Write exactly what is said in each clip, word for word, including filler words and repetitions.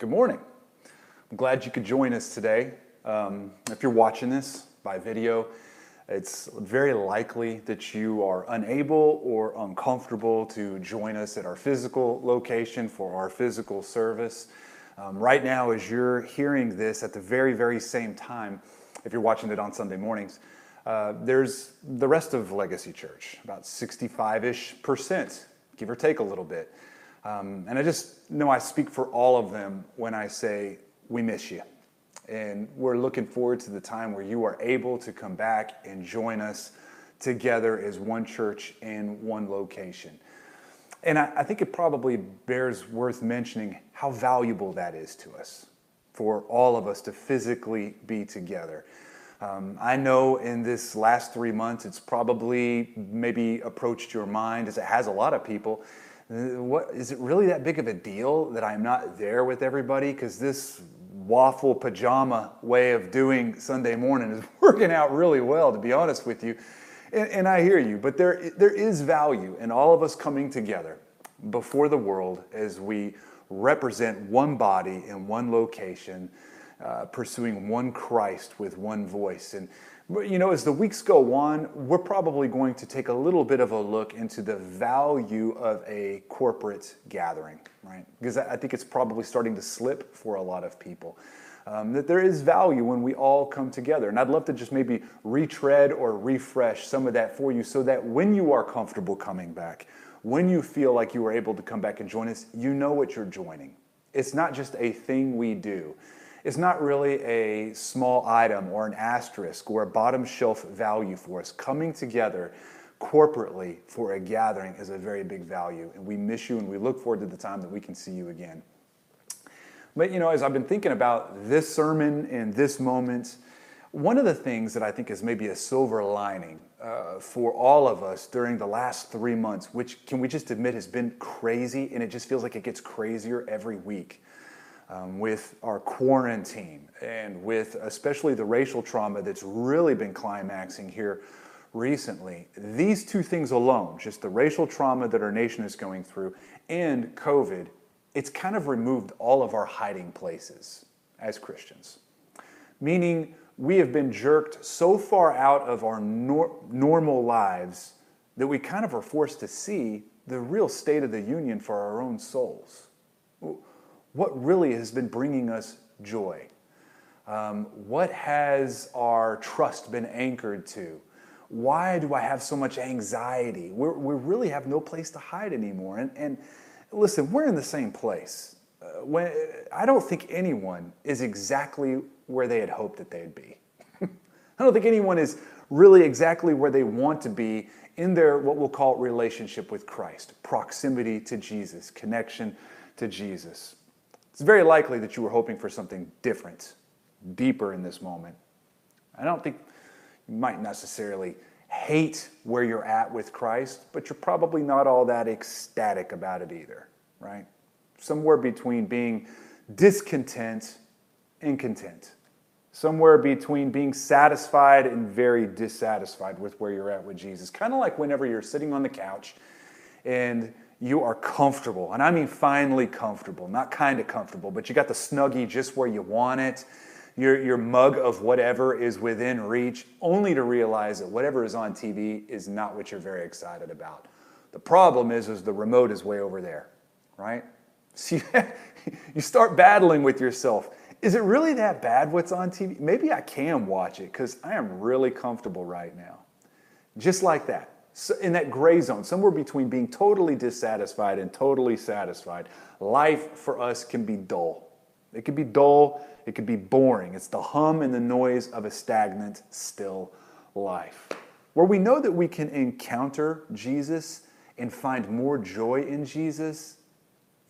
Good morning. I'm glad you could join us today. Um, if you're watching this by video, it's very likely that you are unable or uncomfortable to join us at our physical location for our physical service. Um, right now, as you're hearing this at the very, very same time, if you're watching it on Sunday mornings, uh, there's the rest of Legacy Church, about sixty-five-ish percent, give or take a little bit. Um, and I just know I speak for all of them when I say, we miss you. And we're looking forward to the time where you are able to come back and join us together as one church in one location. And I, I think it probably bears worth mentioning how valuable that is to us, for all of us to physically be together. Um, I know in this last three months, it's probably maybe approached your mind, as it has a lot of people, what, is it really that big of a deal that I'm not there with everybody? Because this waffle pajama way of doing Sunday morning is working out really well, to be honest with you. And, and I hear you, but there there is value in all of us coming together before the world as we represent one body in one location, uh, pursuing one Christ with one voice. And, you know, as the weeks go on, we're probably going to take a little bit of a look into the value of a corporate gathering, right? Because I think it's probably starting to slip for a lot of people. Um, that there is value when we all come together. And I'd love to just maybe retread or refresh some of that for you so that when you are comfortable coming back, when you feel like you are able to come back and join us, you know what you're joining. It's not just a thing we do. It's not really a small item or an asterisk or a bottom shelf value for us. Coming together corporately for a gathering is a very big value. And we miss you and we look forward to the time that we can see you again. But, you know, as I've been thinking about this sermon and this moment, one of the things that I think is maybe a silver lining uh, for all of us during the last three months, which, can we just admit, has been crazy, and it just feels like it gets crazier every week um, with our quarantine and with especially the racial trauma that's really been climaxing here recently. These two things alone, just the racial trauma that our nation is going through and COVID, it's kind of removed all of our hiding places as Christians. Meaning we have been jerked so far out of our nor- normal lives that we kind of are forced to see the real state of the union for our own souls. What really has been bringing us joy? Um, what has our trust been anchored to? Why do I have so much anxiety? We're, we really have no place to hide anymore. And, and listen, we're in the same place. Uh, when, I don't think anyone is exactly where they had hoped that they'd be. I don't think anyone is really exactly where they want to be in their, what we'll call, relationship with Christ, proximity to Jesus, connection to Jesus. It's very likely that you were hoping for something different, deeper in this moment. I don't think you might necessarily hate where you're at with Christ, but you're probably not all that ecstatic about it either, right? Somewhere between being discontent and content. Somewhere between being satisfied and very dissatisfied with where you're at with Jesus. Kind of like whenever you're sitting on the couch and you are comfortable, and I mean finally comfortable, not kind of comfortable, but you got the Snuggie just where you want it. Your, your mug of whatever is within reach, only to realize that whatever is on T V is not what you're very excited about. The problem is, is the remote is way over there, right? So you, you start battling with yourself. Is it really that bad what's on T V? Maybe I can watch it because I am really comfortable right now. Just like that, so in that gray zone, somewhere between being totally dissatisfied and totally satisfied, life for us can be dull. It can be dull. It could be boring. It's the hum and the noise of a stagnant, still life. Where we know that we can encounter Jesus and find more joy in Jesus,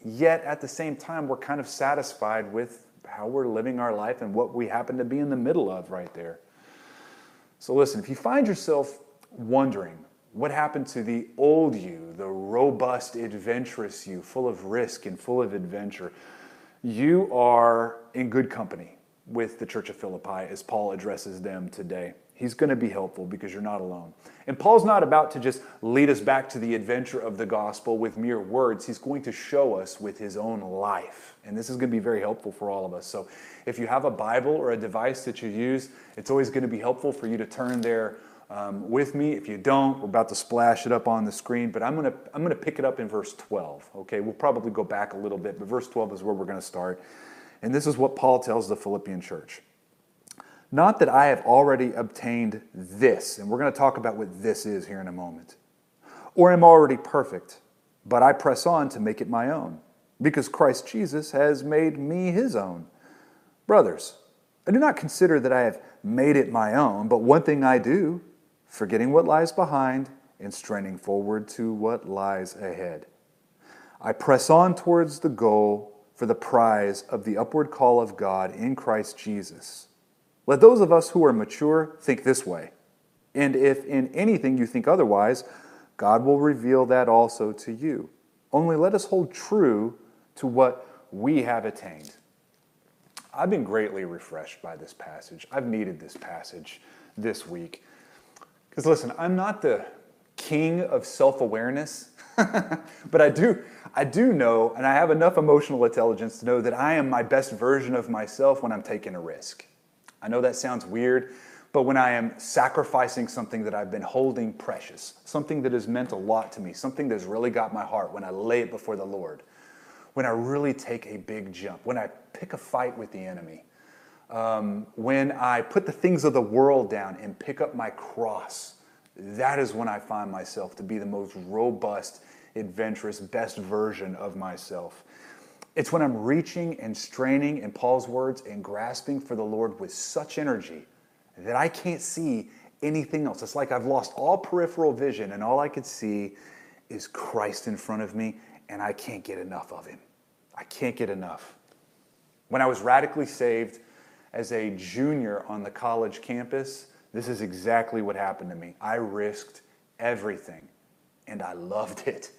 yet at the same time, we're kind of satisfied with how we're living our life and what we happen to be in the middle of right there. So listen, if you find yourself wondering what happened to the old you, the robust, adventurous you, full of risk and full of adventure, you are in good company with the Church of Philippi as Paul addresses them today. He's going to be helpful because you're not alone. And Paul's not about to just lead us back to the adventure of the gospel with mere words. He's going to show us with his own life. And this is going to be very helpful for all of us. So if you have a Bible or a device that you use, it's always going to be helpful for you to turn there um, with me. If you don't, we're about to splash it up on the screen. But I'm going to, I'm going to pick it up in verse twelve. Okay, we'll probably go back a little bit, but verse twelve is where we're going to start. And this is what Paul tells the Philippian church. Not that I have already obtained this, and we're going to talk about what this is here in a moment, or am already perfect, but I press on to make it my own, because Christ Jesus has made me his own. Brothers, I do not consider that I have made it my own, but one thing I do, forgetting what lies behind and straining forward to what lies ahead. I press on towards the goal for the prize of the upward call of God in Christ Jesus. Let those of us who are mature think this way. And if in anything you think otherwise, God will reveal that also to you. Only let us hold true to what we have attained. I've been greatly refreshed by this passage. I've needed this passage this week. Because listen, I'm not the king of self-awareness, but I do, I do know, and I have enough emotional intelligence to know that I am my best version of myself when I'm taking a risk. I know that sounds weird, but when I am sacrificing something that I've been holding precious, something that has meant a lot to me, something that's really got my heart, when I lay it before the Lord, when I really take a big jump, when I pick a fight with the enemy, um, when I put the things of the world down and pick up my cross, that is when I find myself to be the most robust, adventurous, best version of myself. It's when I'm reaching and straining, in Paul's words, and grasping for the Lord with such energy that I can't see anything else. It's like I've lost all peripheral vision, and all I could see is Christ in front of me, and I can't get enough of him. I can't get enough. When I was radically saved as a junior on the college campus, this is exactly what happened to me. I risked everything, and I loved it.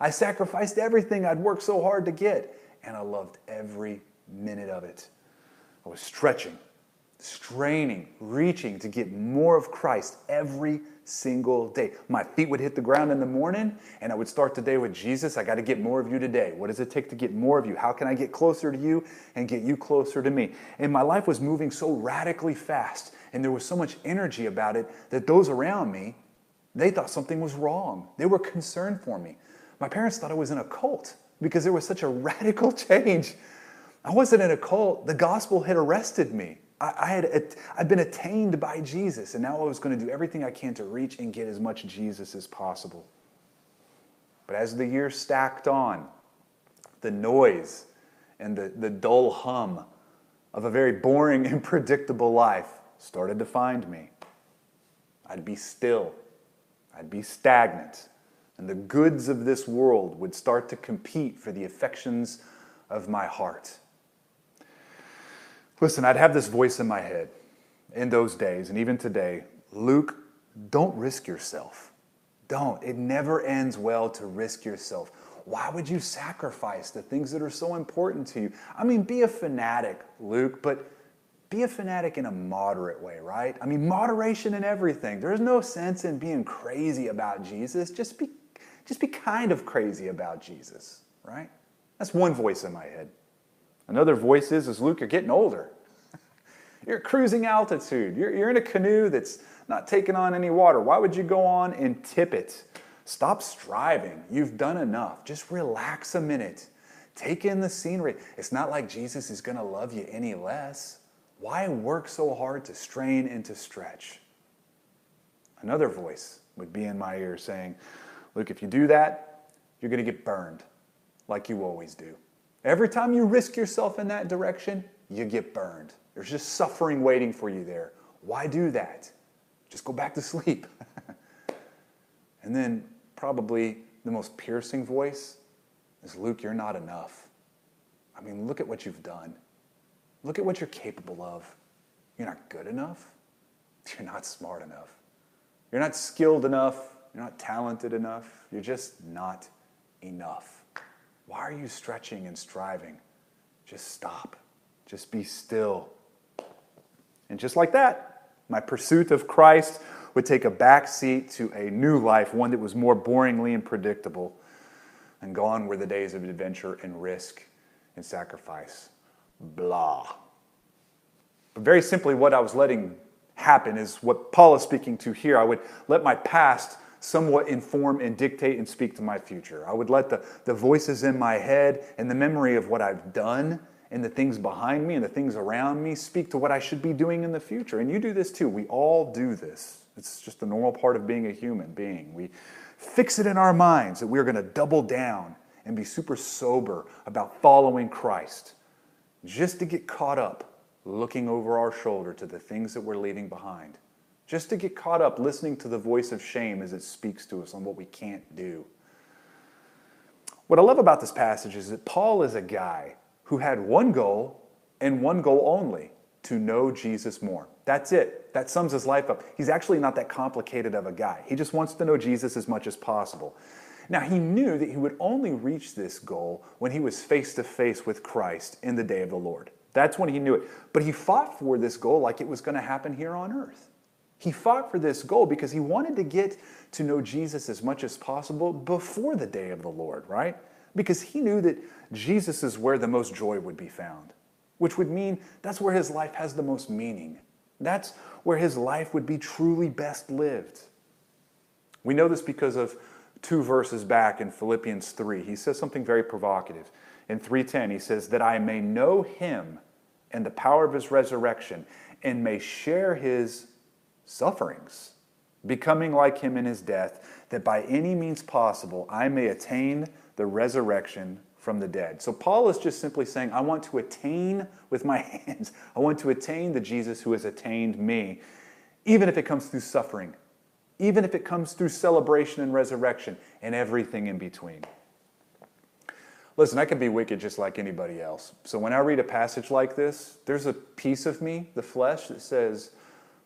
I sacrificed everything I'd worked so hard to get. And I loved every minute of it. I was stretching, straining, reaching to get more of Christ every single day. My feet would hit the ground in the morning, and I would start the day with, Jesus, I got to get more of you today. What does it take to get more of you? How can I get closer to you and get you closer to me? And my life was moving so radically fast, and there was so much energy about it that those around me, they thought something was wrong. They were concerned for me. My parents thought I was in a cult, because there was such a radical change. I wasn't in a cult. The gospel had arrested me. I, I had, I'd been attained by Jesus, and now I was going to do everything I can to reach and get as much Jesus as possible. But as the years stacked on, the noise and the, the dull hum of a very boring and predictable life started to find me. I'd be still. I'd be stagnant. And the goods of this world would start to compete for the affections of my heart. Listen, I'd have this voice in my head in those days, and even today, Luke, don't risk yourself. Don't. It never ends well to risk yourself. Why would you sacrifice the things that are so important to you? I mean, be a fanatic, Luke, but be a fanatic in a moderate way, right? I mean, moderation in everything. There's no sense in being crazy about Jesus. Just be Just be kind of crazy about Jesus, right? That's one voice in my head. Another voice is, is Luke, you're getting older. You're at cruising altitude. You're, you're in a canoe that's not taking on any water. Why would you go on and tip it? Stop striving. You've done enough. Just relax a minute. Take in the scenery. It's not like Jesus is going to love you any less. Why work so hard to strain and to stretch? Another voice would be in my ear saying, Luke, if you do that, you're going to get burned like you always do. Every time you risk yourself in that direction, you get burned. There's just suffering waiting for you there. Why do that? Just go back to sleep. And then probably the most piercing voice is, Luke, you're not enough. I mean, look at what you've done. Look at what you're capable of. You're not good enough. You're not smart enough. You're not skilled enough. You're not talented enough. You're just not enough. Why are you stretching and striving? Just stop. Just be still. And just like that, My pursuit of Christ would take a back seat to a new life, one that was more boringly and predictable. And gone were the days of adventure and risk and sacrifice. Blah. But very simply, what I was letting happen is what Paul is speaking to here. I would let my past somewhat inform and dictate and speak to my future. I would let the, the voices in my head and the memory of what I've done and the things behind me and the things around me speak to what I should be doing in the future. And you do this too. We all do this. It's just the normal part of being a human being. We fix it in our minds that we're going to double down and be super sober about following Christ just to get caught up looking over our shoulder to the things that we're leaving behind, just to get caught up listening to the voice of shame as it speaks to us on what we can't do. What I love about this passage is that Paul is a guy who had one goal and one goal only, to know Jesus more. That's it. That sums his life up. He's actually not that complicated of a guy. He just wants to know Jesus as much as possible. Now, he knew that he would only reach this goal when he was face to face with Christ in the day of the Lord. That's when he knew it. But he fought for this goal like it was going to happen here on earth. He fought for this goal because he wanted to get to know Jesus as much as possible before the day of the Lord, right? Because he knew that Jesus is where the most joy would be found, which would mean that's where his life has the most meaning. That's where his life would be truly best lived. We know this because of two verses back in Philippians three. He says something very provocative. In three ten, he says, that I may know him and the power of his resurrection and may share his sufferings, becoming like him in his death, that by any means possible I may attain the resurrection from the dead. So Paul is just simply saying, I want to attain with my hands. I want to attain the Jesus who has attained me, even if it comes through suffering, even if it comes through celebration and resurrection and everything in between. Listen, I can be wicked just like anybody else. So when I read a passage like this, there's a piece of me, the flesh, that says,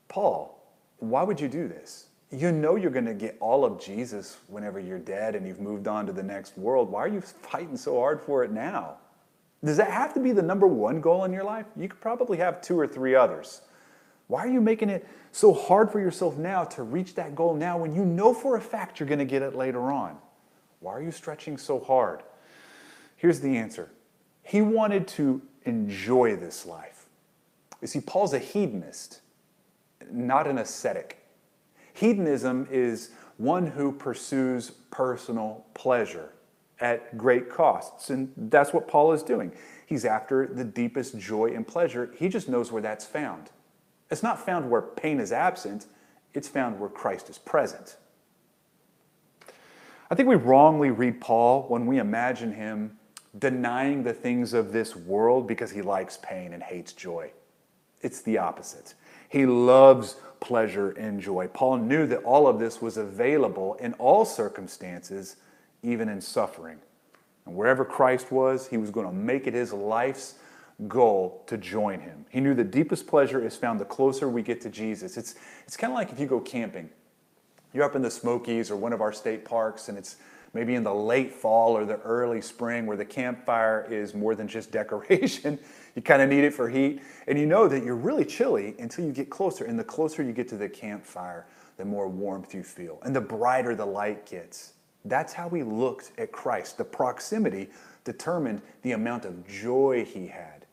Paul, why would you do this? You know you're going to get all of Jesus whenever you're dead and you've moved on to the next world. Why are you fighting so hard for it now? Does that have to be the number one goal in your life? You could probably have two or three others. Why are you making it so hard for yourself now to reach that goal now when you know for a fact you're going to get it later on? Why are you stretching so hard? Here's the answer. He wanted to enjoy this life. You see, Paul's a hedonist, not an ascetic. Hedonism is one who pursues personal pleasure at great costs, and that's what Paul is doing. He's after the deepest joy and pleasure. He just knows where that's found. It's not found where pain is absent. It's found where Christ is present. I think we wrongly read Paul when we imagine him denying the things of this world because he likes pain and hates joy. It's the opposite. He loves pleasure and joy. Paul knew that all of this was available in all circumstances, even in suffering. And wherever Christ was, he was going to make it his life's goal to join him. He knew the deepest pleasure is found the closer we get to Jesus. It's, it's kind of like if you go camping. You're up in the Smokies or one of our state parks, and it's maybe in the late fall or the early spring where the campfire is more than just decoration. You kind of need it for heat. And you know that you're really chilly until you get closer. And the closer you get to the campfire, the more warmth you feel. And the brighter the light gets. That's how he looked at Christ. The proximity determined the amount of joy he had.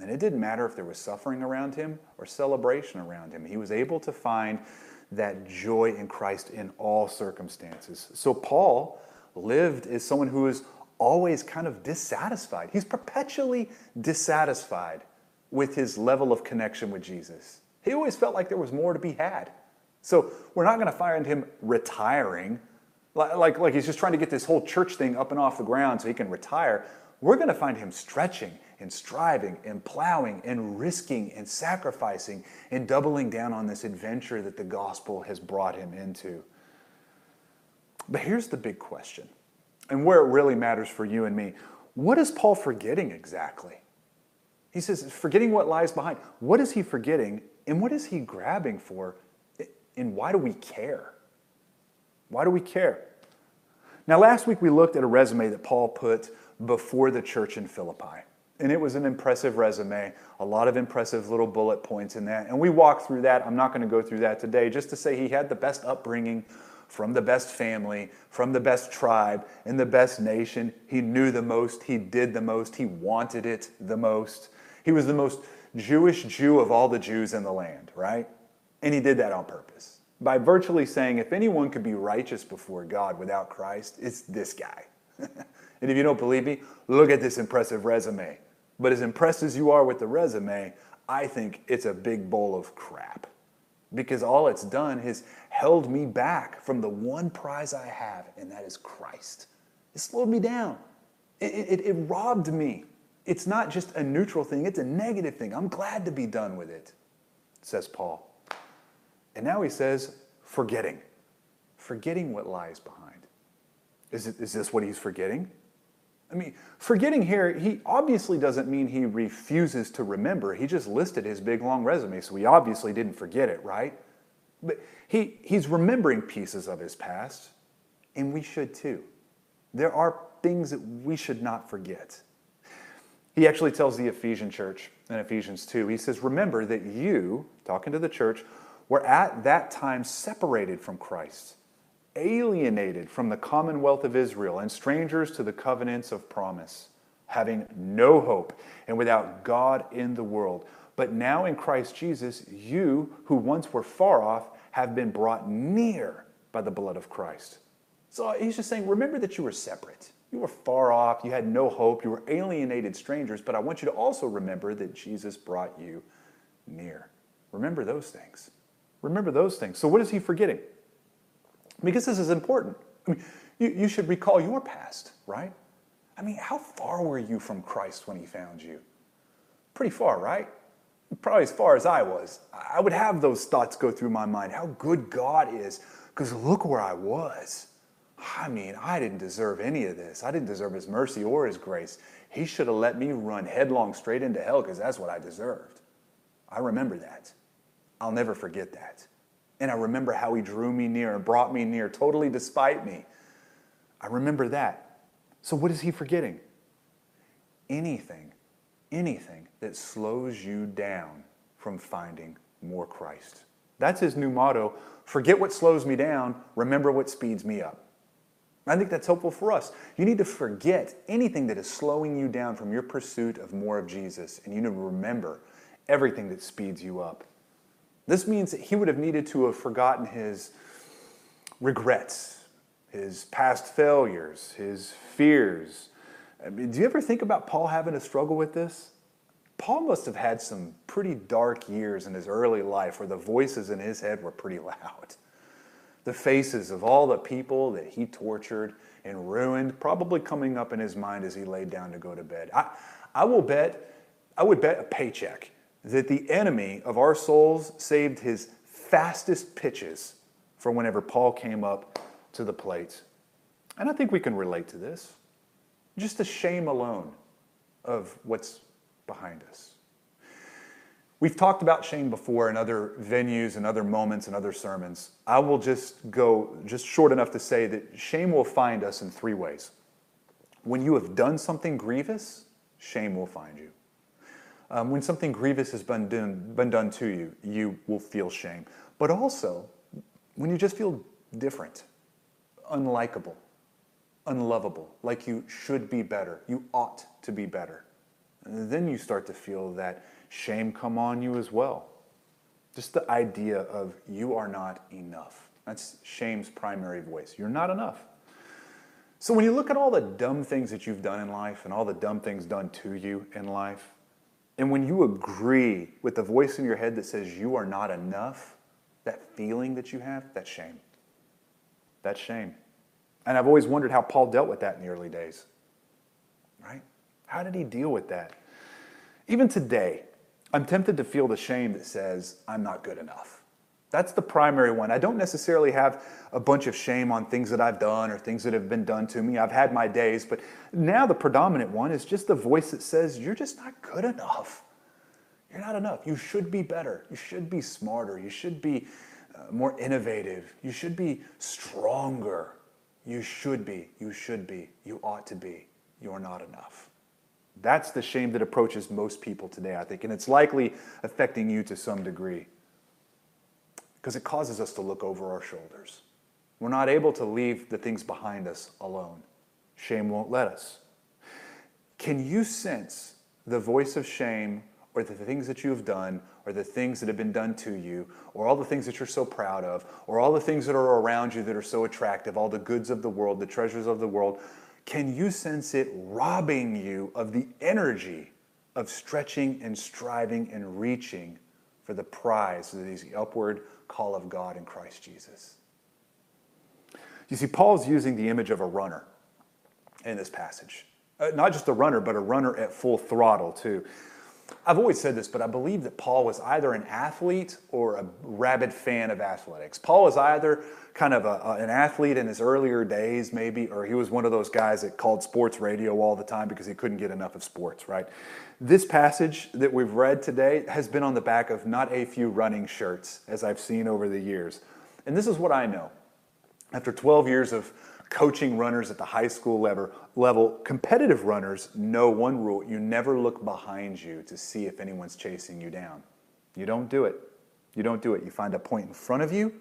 And it didn't matter if there was suffering around him or celebration around him. He was able to find that joy in Christ in all circumstances. So Paul lived as someone who is always kind of dissatisfied. He's perpetually dissatisfied with his level of connection with Jesus. He always felt like there was more to be had. So we're not going to find him retiring, like, like, like he's just trying to get this whole church thing up and off the ground so he can retire. We're going to find him stretching and striving and plowing and risking and sacrificing and doubling down on this adventure that the gospel has brought him into. But here's the big question, and where it really matters for you and me. What is Paul forgetting exactly? He says, forgetting what lies behind. What is he forgetting, and what is he grabbing for, and why do we care? Why do we care? Now, last week we looked at a resume that Paul put before the church in Philippi. And it was an impressive resume, a lot of impressive little bullet points in that. And we walked through that. I'm not going to go through that today, just to say he had the best upbringing, from the best family, from the best tribe, in the best nation. He knew the most. He did the most. He wanted it the most. He was the most Jewish Jew of all the Jews in the land, right? And he did that on purpose, by virtually saying, if anyone could be righteous before God without Christ, it's this guy. And if you don't believe me, look at this impressive resume. But as impressed as you are with the resume, I think it's a big bowl of crap, because all it's done is held me back from the one prize I have, and that is Christ. It slowed me down. It, it, it robbed me. It's not just a neutral thing. It's a negative thing. I'm glad to be done with it, says Paul. And now he says, forgetting. Forgetting what lies behind. Is, it, is this what he's forgetting? I mean, forgetting here, he obviously doesn't mean he refuses to remember. He just listed his big, long resume, so he obviously didn't forget it, right? But he, he's remembering pieces of his past, and we should too. There are things that we should not forget. He actually tells the Ephesian church in Ephesians two, he says, remember that you, talking to the church, were at that time separated from Christ, alienated from the commonwealth of Israel, and strangers to the covenants of promise, having no hope and without God in the world. But now in Christ Jesus, you who once were far off have been brought near by the blood of Christ. So he's just saying, remember that you were separate. You were far off. You had no hope. You were alienated strangers. But I want you to also remember that Jesus brought you near. Remember those things. Remember those things. So what is he forgetting? Because this is important. I mean, you, you should recall your past, right? I mean, how far were you from Christ when he found you? Pretty far, right? Probably as far as I was. I would have those thoughts go through my mind. How good God is, because look where I was. I mean, I didn't deserve any of this. I didn't deserve his mercy or his grace. He should have let me run headlong straight into hell, because that's what I deserved. I remember that. I'll never forget that. And I remember how he drew me near and brought me near, totally despite me. I remember that. So what is he forgetting? Anything, anything that slows you down from finding more Christ. That's his new motto. Forget what slows me down, remember what speeds me up. I think that's helpful for us. You need to forget anything that is slowing you down from your pursuit of more of Jesus, and you need to remember everything that speeds you up. This means that he would have needed to have forgotten his regrets, his past failures, his fears. I mean, do you ever think about Paul having to struggle with this? Paul must have had some pretty dark years in his early life where the voices in his head were pretty loud. The faces of all the people that he tortured and ruined probably coming up in his mind as he laid down to go to bed. I, I will bet, I would bet a paycheck that the enemy of our souls saved his fastest pitches for whenever Paul came up to the plate. And I think we can relate to this. Just the shame alone of what's behind us. We've talked about shame before in other venues and other moments and other sermons. I will just go just short enough to say that shame will find us in three ways. When you have done something grievous, shame will find you. Um, when something grievous has been done, been done to you, you will feel shame. But also, when you just feel different, unlikable, unlovable, like you should be better, you ought to be better, and then you start to feel that shame come on you as well. Just the idea of you are not enough. That's shame's primary voice. You're not enough. So when you look at all the dumb things that you've done in life and all the dumb things done to you in life, and when you agree with the voice in your head that says you are not enough, that feeling that you have, that's shame. That's shame. And I've always wondered how Paul dealt with that in the early days, right? How did he deal with that? Even today, I'm tempted to feel the shame that says I'm not good enough. That's the primary one. I don't necessarily have a bunch of shame on things that I've done or things that have been done to me. I've had my days, but now the predominant one is just the voice that says, you're just not good enough. You're not enough. You should be better. You should be smarter. You should be uh, more innovative. You should be stronger. You should be. You should be. You ought to be. You're not enough. That's the shame that approaches most people today, I think, and it's likely affecting you to some degree because it causes us to look over our shoulders. We're not able to leave the things behind us alone. Shame won't let us. Can you sense the voice of shame, or the things that you have done, or the things that have been done to you, or all the things that you're so proud of, or all the things that are around you that are so attractive, all the goods of the world, the treasures of the world? Can you sense it robbing you of the energy of stretching and striving and reaching for the prize that is the upward call of God in Christ Jesus? You see, Paul's using the image of a runner in this passage. Uh, not just a runner, but a runner at full throttle, too. I've always said this, but I believe that Paul was either an athlete or a rabid fan of athletics. Paul was either kind of a, a, an athlete in his earlier days, maybe, or he was one of those guys that called sports radio all the time because he couldn't get enough of sports, right? This passage that we've read today has been on the back of not a few running shirts, as I've seen over the years. And this is what I know. After twelve years of coaching runners at the high school level, level, competitive runners know one rule. You never look behind you to see if anyone's chasing you down. You don't do it. You don't do it. You find a point in front of you.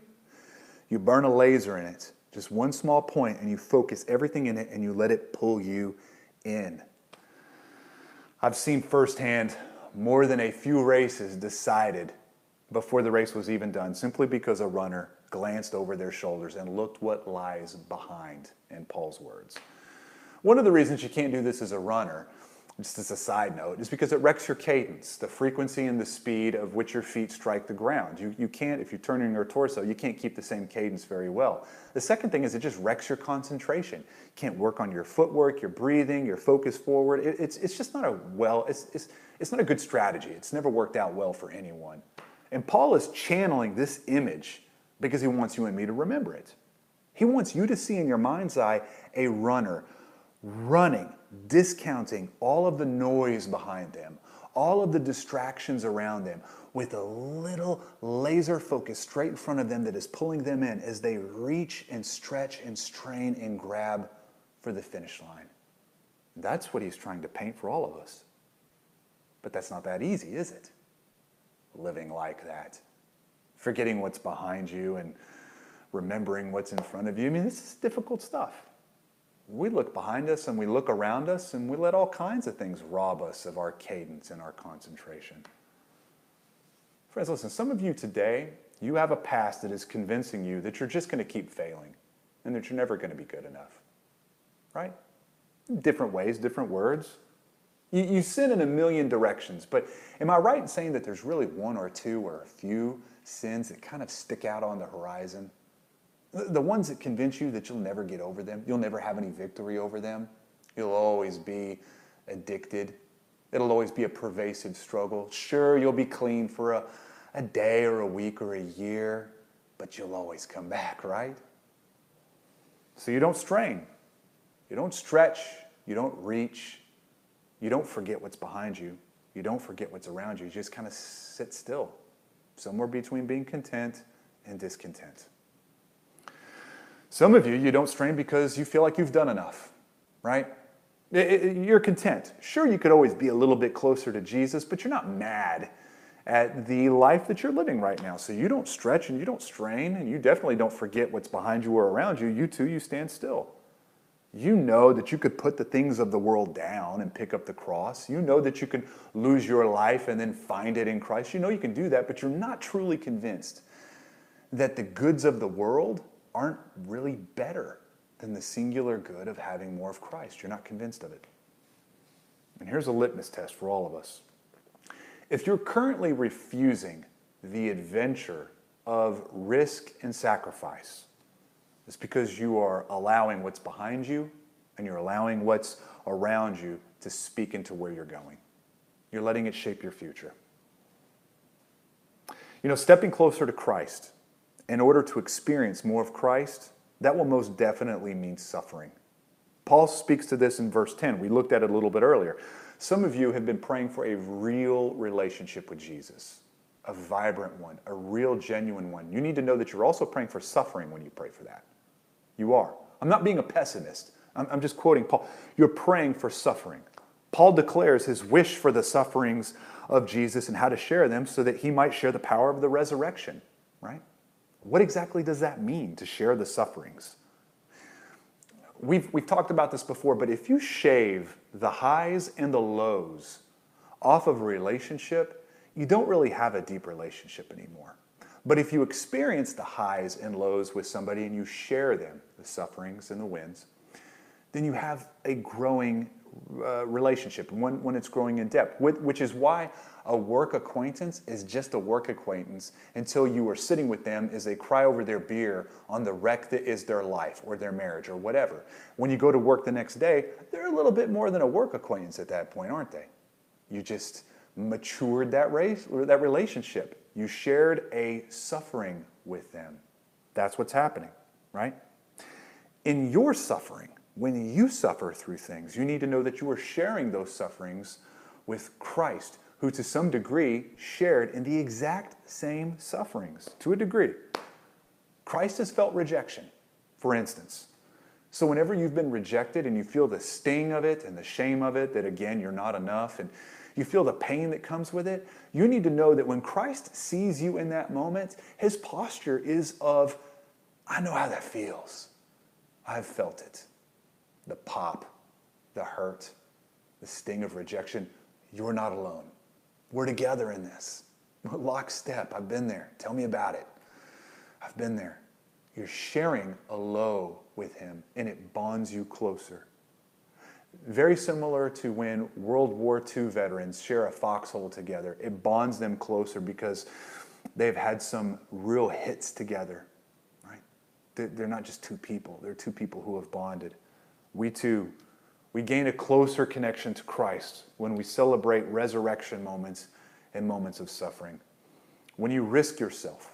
You burn a laser in it, just one small point, and you focus everything in it, and you let it pull you in. I've seen firsthand more than a few races decided before the race was even done, simply because a runner glanced over their shoulders and looked what lies behind, in Paul's words. One of the reasons you can't do this as a runner, just as a side note, is because it wrecks your cadence, the frequency and the speed of which your feet strike the ground. You, you can't, if you're turning your torso, you can't keep the same cadence very well. The second thing is it just wrecks your concentration. You can't work on your footwork, your breathing, your focus forward. It, it's, it's just not a well, it's, it's, it's not a good strategy. It's never worked out well for anyone. And Paul is channeling this image because he wants you and me to remember it. He wants you to see in your mind's eye a runner running, discounting all of the noise behind them, all of the distractions around them, with a little laser focus straight in front of them that is pulling them in as they reach and stretch and strain and grab for the finish line. That's what he's trying to paint for all of us. But that's not that easy, is it? Living like that. Forgetting what's behind you and remembering what's in front of you. I mean, this is difficult stuff. We look behind us and we look around us and we let all kinds of things rob us of our cadence and our concentration. Friends, listen, some of you today, you have a past that is convincing you that you're just going to keep failing and that you're never going to be good enough, right? Different ways, different words. You, you sin in a million directions, but am I right in saying that there's really one or two or a few sins that kind of stick out on the horizon? The ones that convince you that you'll never get over them, you'll never have any victory over them, you'll always be addicted, it'll always be a pervasive struggle. Sure, you'll be clean for a, a day or a week or a year, but you'll always come back, right? So you don't strain, you don't stretch, you don't reach, you don't forget what's behind you, you don't forget what's around you, you just kind of sit still. Somewhere between being content and discontent. Some of you, you don't strain because you feel like you've done enough, right? It, it, you're content. Sure, you could always be a little bit closer to Jesus, but you're not mad at the life that you're living right now. So you don't stretch and you don't strain, and you definitely don't forget what's behind you or around you. You too, you stand still. You know that you could put the things of the world down and pick up the cross. You know that you can lose your life and then find it in Christ. You know you can do that, but you're not truly convinced that the goods of the world aren't really better than the singular good of having more of Christ. You're not convinced of it. And here's a litmus test for all of us. If you're currently refusing the adventure of risk and sacrifice, it's because you are allowing what's behind you and you're allowing what's around you to speak into where you're going. You're letting it shape your future. You know, stepping closer to Christ in order to experience more of Christ, that will most definitely mean suffering. Paul speaks to this in verse ten. We looked at it a little bit earlier. Some of you have been praying for a real relationship with Jesus. A vibrant one, a real genuine one. You need to know that you're also praying for suffering when you pray for that. You are. I'm not being a pessimist. I'm, I'm just quoting Paul. You're praying for suffering. Paul declares his wish for the sufferings of Jesus and how to share them so that he might share the power of the resurrection, right? What exactly does that mean, to share the sufferings? We've, we've talked about this before, but if you shave the highs and the lows off of a relationship, you don't really have a deep relationship anymore. But if you experience the highs and lows with somebody and you share them, the sufferings and the wins, then you have a growing uh, relationship, one, when it's growing in depth, with, which is why a work acquaintance is just a work acquaintance until you are sitting with them as they cry over their beer on the wreck that is their life or their marriage or whatever. When you go to work the next day, they're a little bit more than a work acquaintance at that point, aren't they? You just matured that race, or that relationship. You shared a suffering with them. That's what's happening, right? In your suffering, when you suffer through things, you need to know that you are sharing those sufferings with Christ, who to some degree shared in the exact same sufferings, to a degree. Christ has felt rejection, for instance. So whenever you've been rejected and you feel the sting of it and the shame of it, that again, you're not enough, and you feel the pain that comes with it, you need to know that when Christ sees you in that moment, his posture is of, I know how that feels. I've felt it. The pop, the hurt, the sting of rejection. You're not alone. We're together in this. We're lockstep. I've been there. Tell me about it. I've been there. You're sharing a low with him, and it bonds you closer. Very similar to when World War Two veterans share a foxhole together. It bonds them closer because they've had some real hits together, right? They're not just two people. They're two people who have bonded. We too, we gain a closer connection to Christ when we celebrate resurrection moments and moments of suffering. When you risk yourself,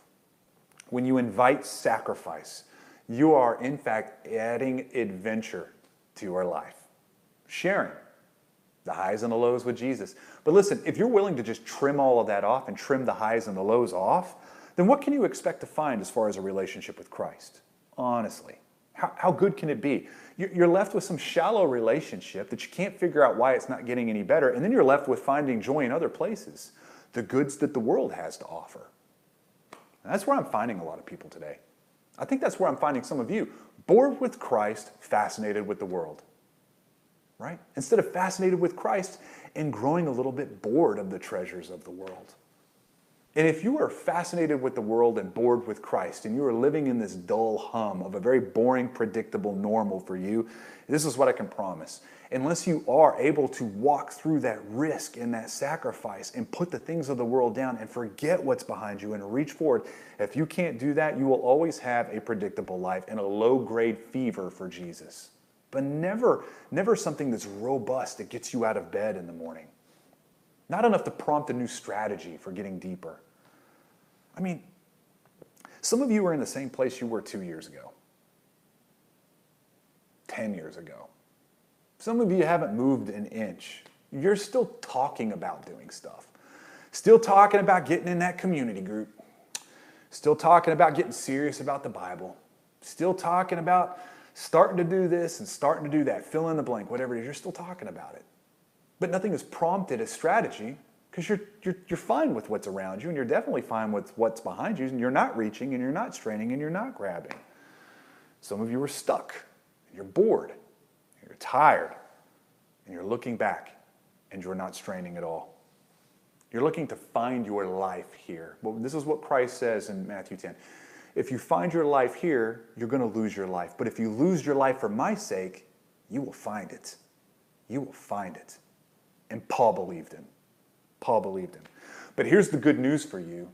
when you invite sacrifice, you are in fact adding adventure to your life. Sharing the highs and the lows with Jesus. But listen, if you're willing to just trim all of that off and trim the highs and the lows off, then what can you expect to find as far as a relationship with Christ? Honestly, how, how good can it be? You're left with some shallow relationship that you can't figure out why it's not getting any better, and then you're left with finding joy in other places, the goods that the world has to offer. And that's where I'm finding a lot of people today. I think that's where I'm finding some of you, bored with Christ, fascinated with the world. Right? Instead of fascinated with Christ and growing a little bit bored of the treasures of the world. And if you are fascinated with the world and bored with Christ, and you are living in this dull hum of a very boring, predictable normal for you, this is what I can promise. Unless you are able to walk through that risk and that sacrifice and put the things of the world down and forget what's behind you and reach forward, if you can't do that, you will always have a predictable life and a low-grade fever for Jesus. But never, never something that's robust that gets you out of bed in the morning. Not enough to prompt a new strategy for getting deeper. I mean, some of you are in the same place you were two years ago, ten years ago. Some of you haven't moved an inch. You're still talking about doing stuff. Still talking about getting in that community group. Still talking about getting serious about the Bible. Still talking about starting to do this and starting to do that, fill in the blank, whatever it is, you're still talking about it. But nothing is prompted as strategy because you're, you're, you're fine with what's around you, and you're definitely fine with what's behind you, and you're not reaching, and you're not straining, and you're not grabbing. Some of you are stuck, and you're bored, and you're tired, and you're looking back, and you're not straining at all. You're looking to find your life here. Well, this is what Christ says in Matthew ten. If you find your life here, you're going to lose your life. But if you lose your life for my sake, you will find it. You will find it. And Paul believed him. Paul believed him. But here's the good news for you,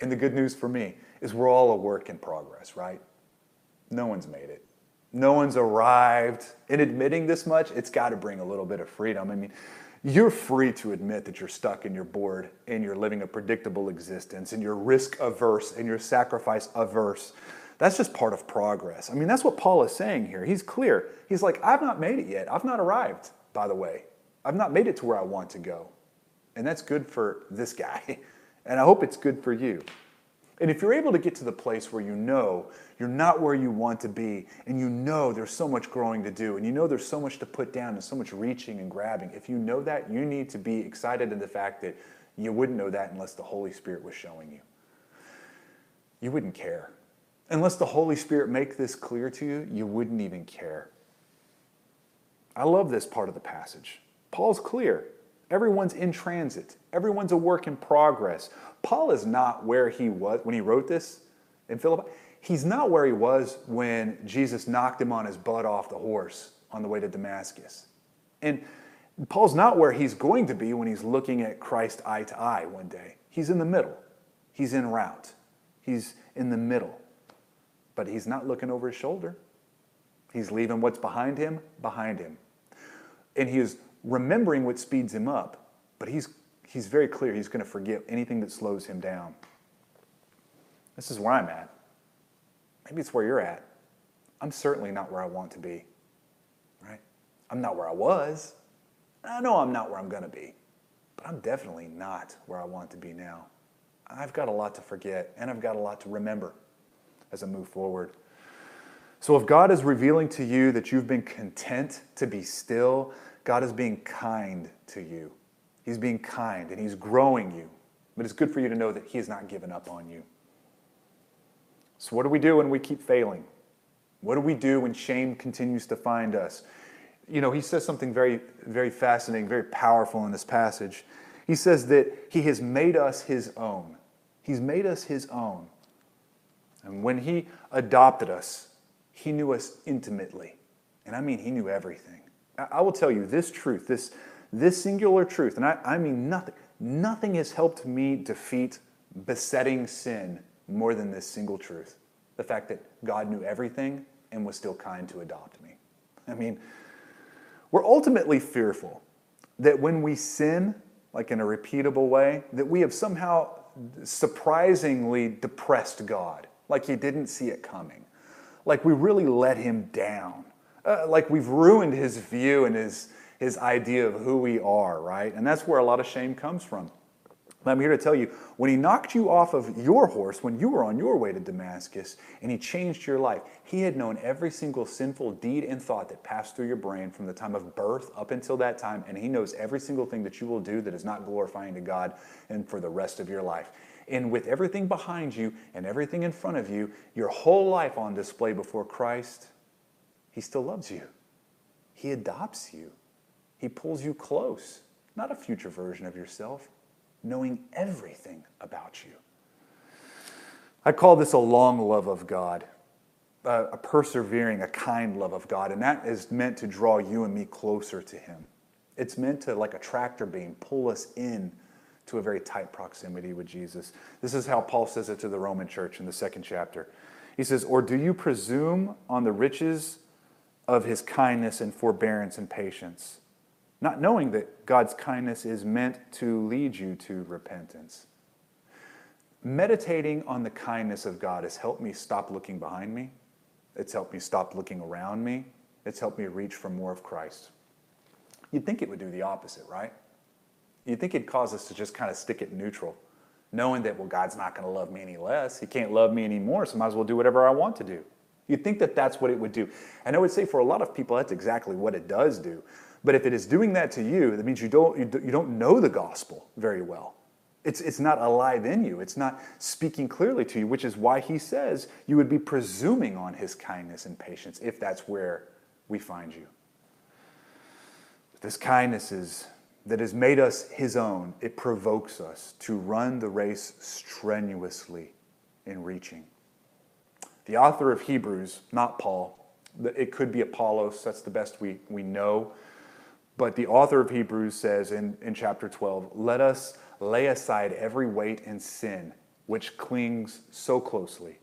and the good news for me, is we're all a work in progress, right? No one's made it. No one's arrived. In admitting this much, it's got to bring a little bit of freedom. I mean, you're free to admit that you're stuck and you're bored and you're living a predictable existence and you're risk-averse and you're sacrifice-averse. That's just part of progress. I mean, that's what Paul is saying here. He's clear. He's like, I've not made it yet. I've not arrived, by the way. I've not made it to where I want to go. And that's good for this guy. And I hope it's good for you. And if you're able to get to the place where you know you're not where you want to be, and you know there's so much growing to do, and you know there's so much to put down and so much reaching and grabbing, if you know that, you need to be excited in the fact that you wouldn't know that unless the Holy Spirit was showing you. You wouldn't care. Unless the Holy Spirit make this clear to you, you wouldn't even care. I love this part of the passage. Paul's clear. Everyone's in transit. Everyone's a work in progress. Paul is not where he was when he wrote this in Philippi. He's not where he was when Jesus knocked him on his butt off the horse on the way to Damascus. And Paul's not where he's going to be when he's looking at Christ eye to eye one day. He's in the middle. He's en route. He's in the middle. But he's not looking over his shoulder. He's leaving what's behind him behind him. And he is remembering what speeds him up, but he's he's very clear he's going to forget anything that slows him down. This is where I'm at. Maybe it's where you're at. I'm certainly not where I want to be. Right? I'm not where I was. I know I'm not where I'm going to be, but I'm definitely not where I want to be now. I've got a lot to forget, and I've got a lot to remember as I move forward. So if God is revealing to you that you've been content to be still, God is being kind to you. He's being kind, and he's growing you. But it's good for you to know that he has not given up on you. So what do we do when we keep failing? What do we do when shame continues to find us? You know, he says something very, very fascinating, very powerful in this passage. He says that he has made us his own. He's made us his own. And when he adopted us, he knew us intimately. And I mean, he knew everything. I will tell you this truth, this, this singular truth, and I, I mean nothing, nothing has helped me defeat besetting sin more than this single truth. The fact that God knew everything and was still kind to adopt me. I mean, we're ultimately fearful that when we sin, like in a repeatable way, that we have somehow surprisingly depressed God, like he didn't see it coming, like we really let him down. Uh, like we've ruined his view and his, his idea of who we are, right? And that's where a lot of shame comes from. But I'm here to tell you, when he knocked you off of your horse, when you were on your way to Damascus, and he changed your life, he had known every single sinful deed and thought that passed through your brain from the time of birth up until that time, and he knows every single thing that you will do that is not glorifying to God and for the rest of your life. And with everything behind you and everything in front of you, your whole life on display before Christ, he still loves you. He adopts you. He pulls you close. Not a future version of yourself, knowing everything about you. I call this a long love of God, a persevering, a kind love of God, and that is meant to draw you and me closer to him. It's meant to, like a tractor beam, pull us in to a very tight proximity with Jesus. This is how Paul says it to the Roman church in the second chapter. He says, "Or do you presume on the riches of his kindness and forbearance and patience, not knowing that God's kindness is meant to lead you to repentance?" Meditating on the kindness of God has helped me stop looking behind me. It's helped me stop looking around me. It's helped me reach for more of Christ. You'd think it would do the opposite, right? You'd think it'd cause us to just kind of stick it neutral, knowing that, well, God's not going to love me any less. He can't love me anymore, so I might as well do whatever I want to do. You'd think that that's what it would do. And I would say for a lot of people, that's exactly what it does do. But if it is doing that to you, that means you don't, you don't know the gospel very well. It's, it's not alive in you. It's not speaking clearly to you, which is why he says you would be presuming on his kindness and patience if that's where we find you. This kindness is, that has made us his own, it provokes us to run the race strenuously in reaching. The author of Hebrews, not Paul, it could be Apollos, that's the best we, we know, but the author of Hebrews says in, in chapter twelve, "Let us lay aside every weight and sin which clings so closely,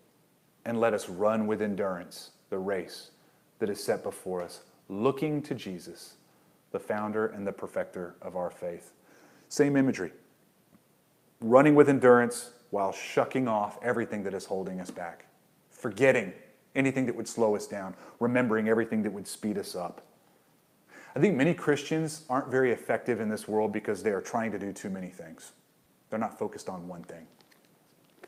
and let us run with endurance the race that is set before us, looking to Jesus, the founder and the perfecter of our faith." Same imagery. Running with endurance while shucking off everything that is holding us back. Forgetting anything that would slow us down. Remembering everything that would speed us up. I think many Christians aren't very effective in this world because they are trying to do too many things. They're not focused on one thing.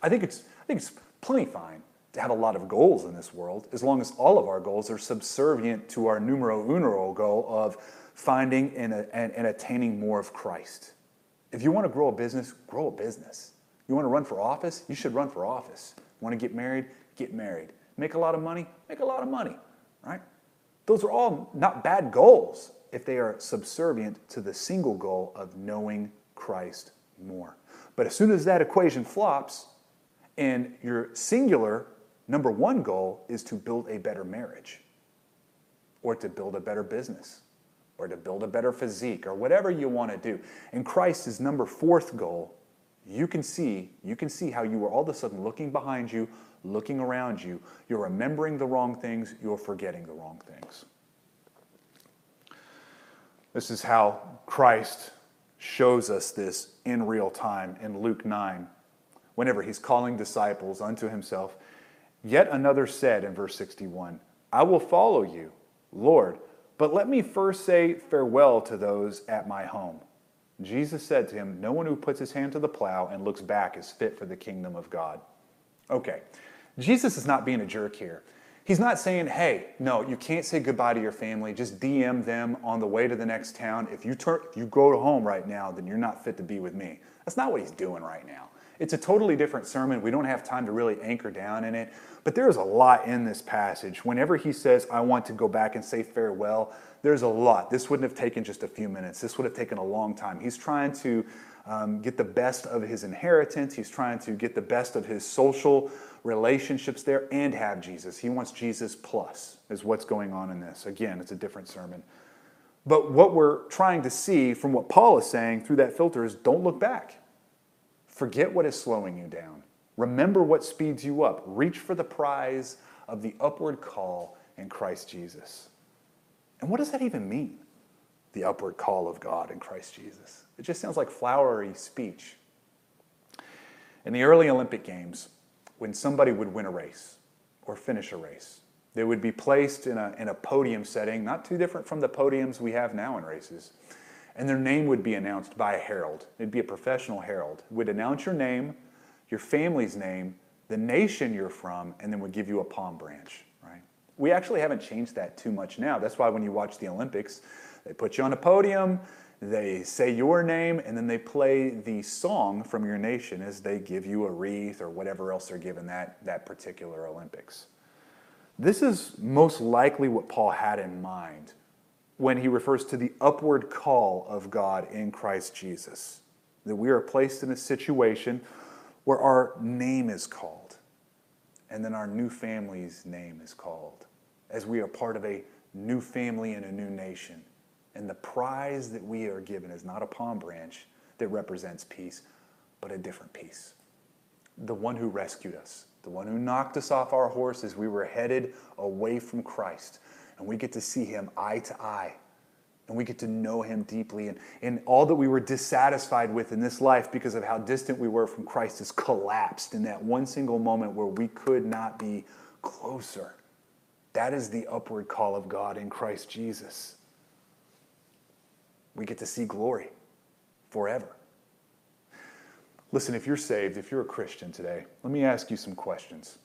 I think it's I think it's plenty fine to have a lot of goals in this world, as long as all of our goals are subservient to our numero uno goal of finding and, and, and attaining more of Christ. If you want to grow a business, grow a business. You want to run for office? You should run for office. Want to get married? Get married. Make a lot of money? Make a lot of money, right? Those are all not bad goals if they are subservient to the single goal of knowing Christ more. But as soon as that equation flops and your singular number one goal is to build a better marriage or to build a better business or to build a better physique or whatever you want to do, and Christ is number fourth goal, you can see, you can see how you are all of a sudden looking behind you, looking around you. You're remembering the wrong things. You're forgetting the wrong things. This is how Christ shows us this in real time in Luke nine, whenever he's calling disciples unto himself. Yet another said in verse sixty-one, I will follow you, Lord, but let me first say farewell to those at my home. Jesus said to him, no one who puts his hand to the plow and looks back is fit for the kingdom of God. Okay, Jesus is not being a jerk here. He's not saying, hey, no, you can't say goodbye to your family. Just D M them on the way to the next town. If you turn, if you go home right now, then you're not fit to be with me. That's not what he's doing right now. It's a totally different sermon. We don't have time to really anchor down in it. But there's a lot in this passage. Whenever he says, I want to go back and say farewell, there's a lot. This wouldn't have taken just a few minutes. This would have taken a long time. He's trying to um, get the best of his inheritance. He's trying to get the best of his social relationships there and have Jesus. He wants Jesus plus is what's going on in this. Again, it's a different sermon. But what we're trying to see from what Paul is saying through that filter is don't look back. Forget what is slowing you down. Remember what speeds you up. Reach for the prize of the upward call in Christ Jesus. And what does that even mean? The upward call of God in Christ Jesus. It just sounds like flowery speech. In the early Olympic Games, when somebody would win a race or finish a race, they would be placed in a, in a podium setting, not too different from the podiums we have now in races. And their name would be announced by a herald. It'd be a professional herald. It would announce your name, your family's name, the nation you're from, and then would give you a palm branch, right? We actually haven't changed that too much now. That's why when you watch the Olympics, they put you on a podium, they say your name, and then they play the song from your nation as they give you a wreath or whatever else they're given that, that particular Olympics. This is most likely what Paul had in mind when he refers to the upward call of God in Christ Jesus, that we are placed in a situation where our name is called, and then our new family's name is called, as we are part of a new family and a new nation. And the prize that we are given is not a palm branch that represents peace, but a different peace. The one who rescued us, the one who knocked us off our horse as we were headed away from Christ. And we get to see him eye to eye. And we get to know him deeply. And, and all that we were dissatisfied with in this life because of how distant we were from Christ has collapsed in that one single moment where we could not be closer. That is the upward call of God in Christ Jesus. We get to see glory forever. Listen, if you're saved, if you're a Christian today, let me ask you some questions.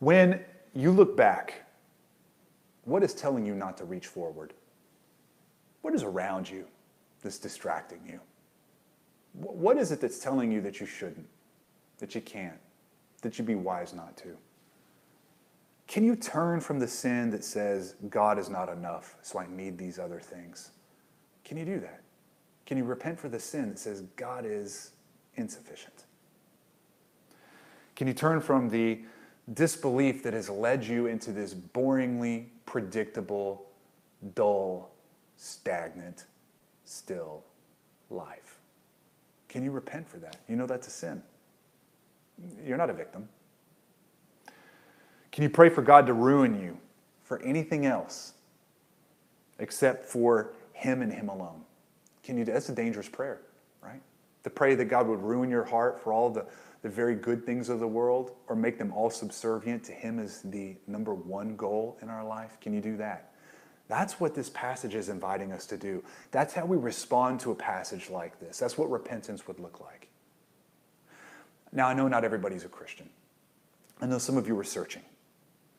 When you look back, what is telling you not to reach forward? What is around you that's distracting you? What is it that's telling you that you shouldn't, that you can't, that you'd be wise not to? Can you turn from the sin that says, God is not enough, so I need these other things? Can you do that? Can you repent for the sin that says, God is insufficient? Can you turn from the disbelief that has led you into this boringly predictable, dull, stagnant, still life? Can you repent for that? You know that's a sin. You're not a victim. Can you pray for God to ruin you for anything else except for him and him alone? Can you? That's a dangerous prayer, right? To pray that God would ruin your heart for all the, the very good things of the world, or make them all subservient to him as the number one goal in our life? Can you do that? That's what this passage is inviting us to do. That's how we respond to a passage like this. That's what repentance would look like. Now, I know not everybody's a Christian. I know some of you are searching.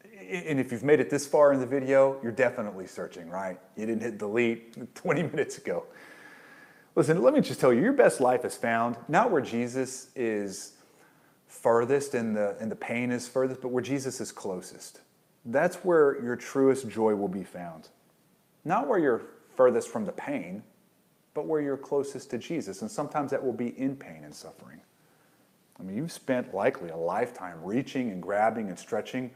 And if you've made it this far in the video, you're definitely searching, right? You didn't hit delete twenty minutes ago. Listen, let me just tell you, your best life is found not where Jesus is furthest and the, and the pain is furthest, but where Jesus is closest. That's where your truest joy will be found. Not where you're furthest from the pain, but where you're closest to Jesus. And sometimes that will be in pain and suffering. I mean, you've spent likely a lifetime reaching and grabbing and stretching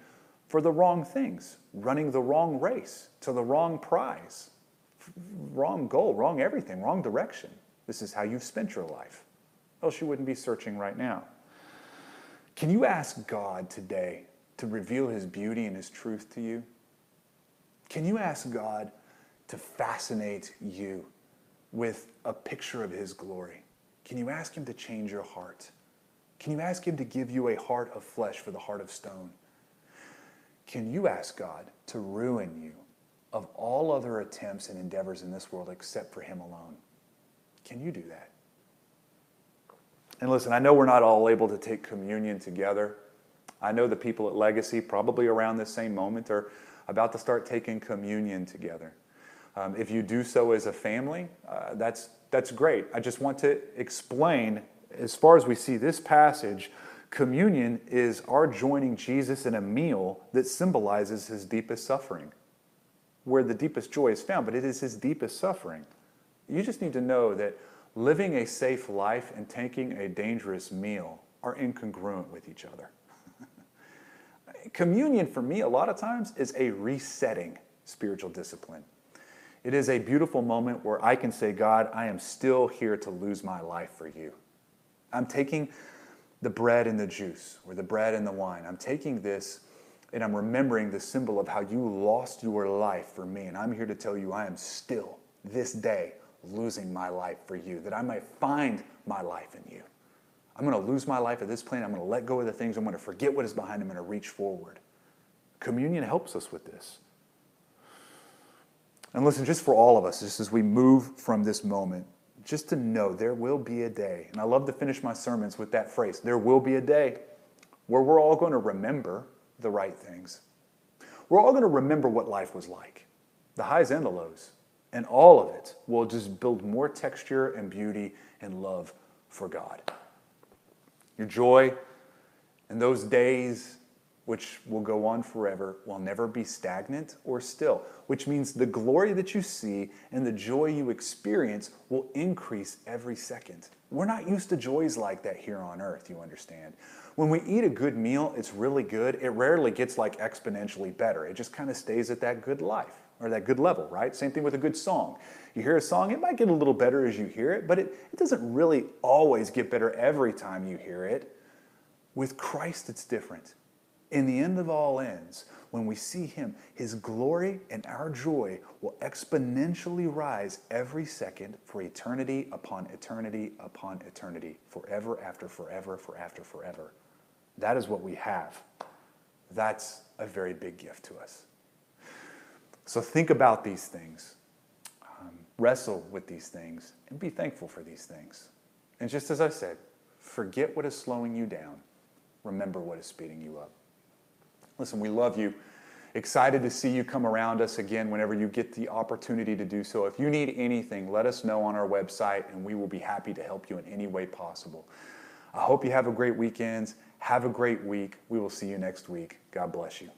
for the wrong things, running the wrong race to the wrong prize, wrong goal, wrong everything, wrong direction. This is how you've spent your life. Else you wouldn't be searching right now. Can you ask God today to reveal His beauty and His truth to you? Can you ask God to fascinate you with a picture of His glory? Can you ask Him to change your heart? Can you ask Him to give you a heart of flesh for the heart of stone? Can you ask God to ruin you of all other attempts and endeavors in this world except for Him alone? Can you do that? And listen, I know we're not all able to take communion together. I know the people at Legacy, probably around this same moment, are about to start taking communion together. Um, if you do so as a family, uh, that's, that's great. I just want to explain, as far as we see this passage, communion is our joining Jesus in a meal that symbolizes His deepest suffering, where the deepest joy is found, but it is His deepest suffering. You just need to know that living a safe life and taking a dangerous meal are incongruent with each other. Communion, for me, a lot of times, is a resetting spiritual discipline. It is a beautiful moment where I can say, God, I am still here to lose my life for you. I'm taking the bread and the juice, or the bread and the wine. I'm taking this and I'm remembering the symbol of how you lost your life for me. And I'm here to tell you I am still, this day, losing my life for you, that I might find my life in you. I'm going to lose my life at this plane. I'm going to let go of the things. I'm going to forget what is behind. I'm going to reach forward. Communion helps us with this. And listen, just for all of us, just as we move from this moment, just to know there will be a day. And I love to finish my sermons with that phrase, there will be a day where we're all going to remember the right things. We're all going to remember what life was like, the highs and the lows. And all of it will just build more texture and beauty and love for God. Your joy and those days which will go on forever will never be stagnant or still, which means the glory that you see and the joy you experience will increase every second. We're not used to joys like that here on earth, you understand. When we eat a good meal, it's really good. It rarely gets like exponentially better. It just kind of stays at that good life. Or that good level, right? Same thing with a good song. You hear a song, it might get a little better as you hear it, but it, it doesn't really always get better every time you hear it. With Christ, it's different. In the end of all ends, when we see Him, His glory and our joy will exponentially rise every second for eternity upon eternity upon eternity, forever after forever, for after forever. That is what we have. That's a very big gift to us. So think about these things, um, wrestle with these things, and be thankful for these things. And just as I said, forget what is slowing you down. Remember what is speeding you up. Listen, we love you. Excited to see you come around us again whenever you get the opportunity to do so. If you need anything, let us know on our website, and we will be happy to help you in any way possible. I hope you have a great weekend. Have a great week. We will see you next week. God bless you.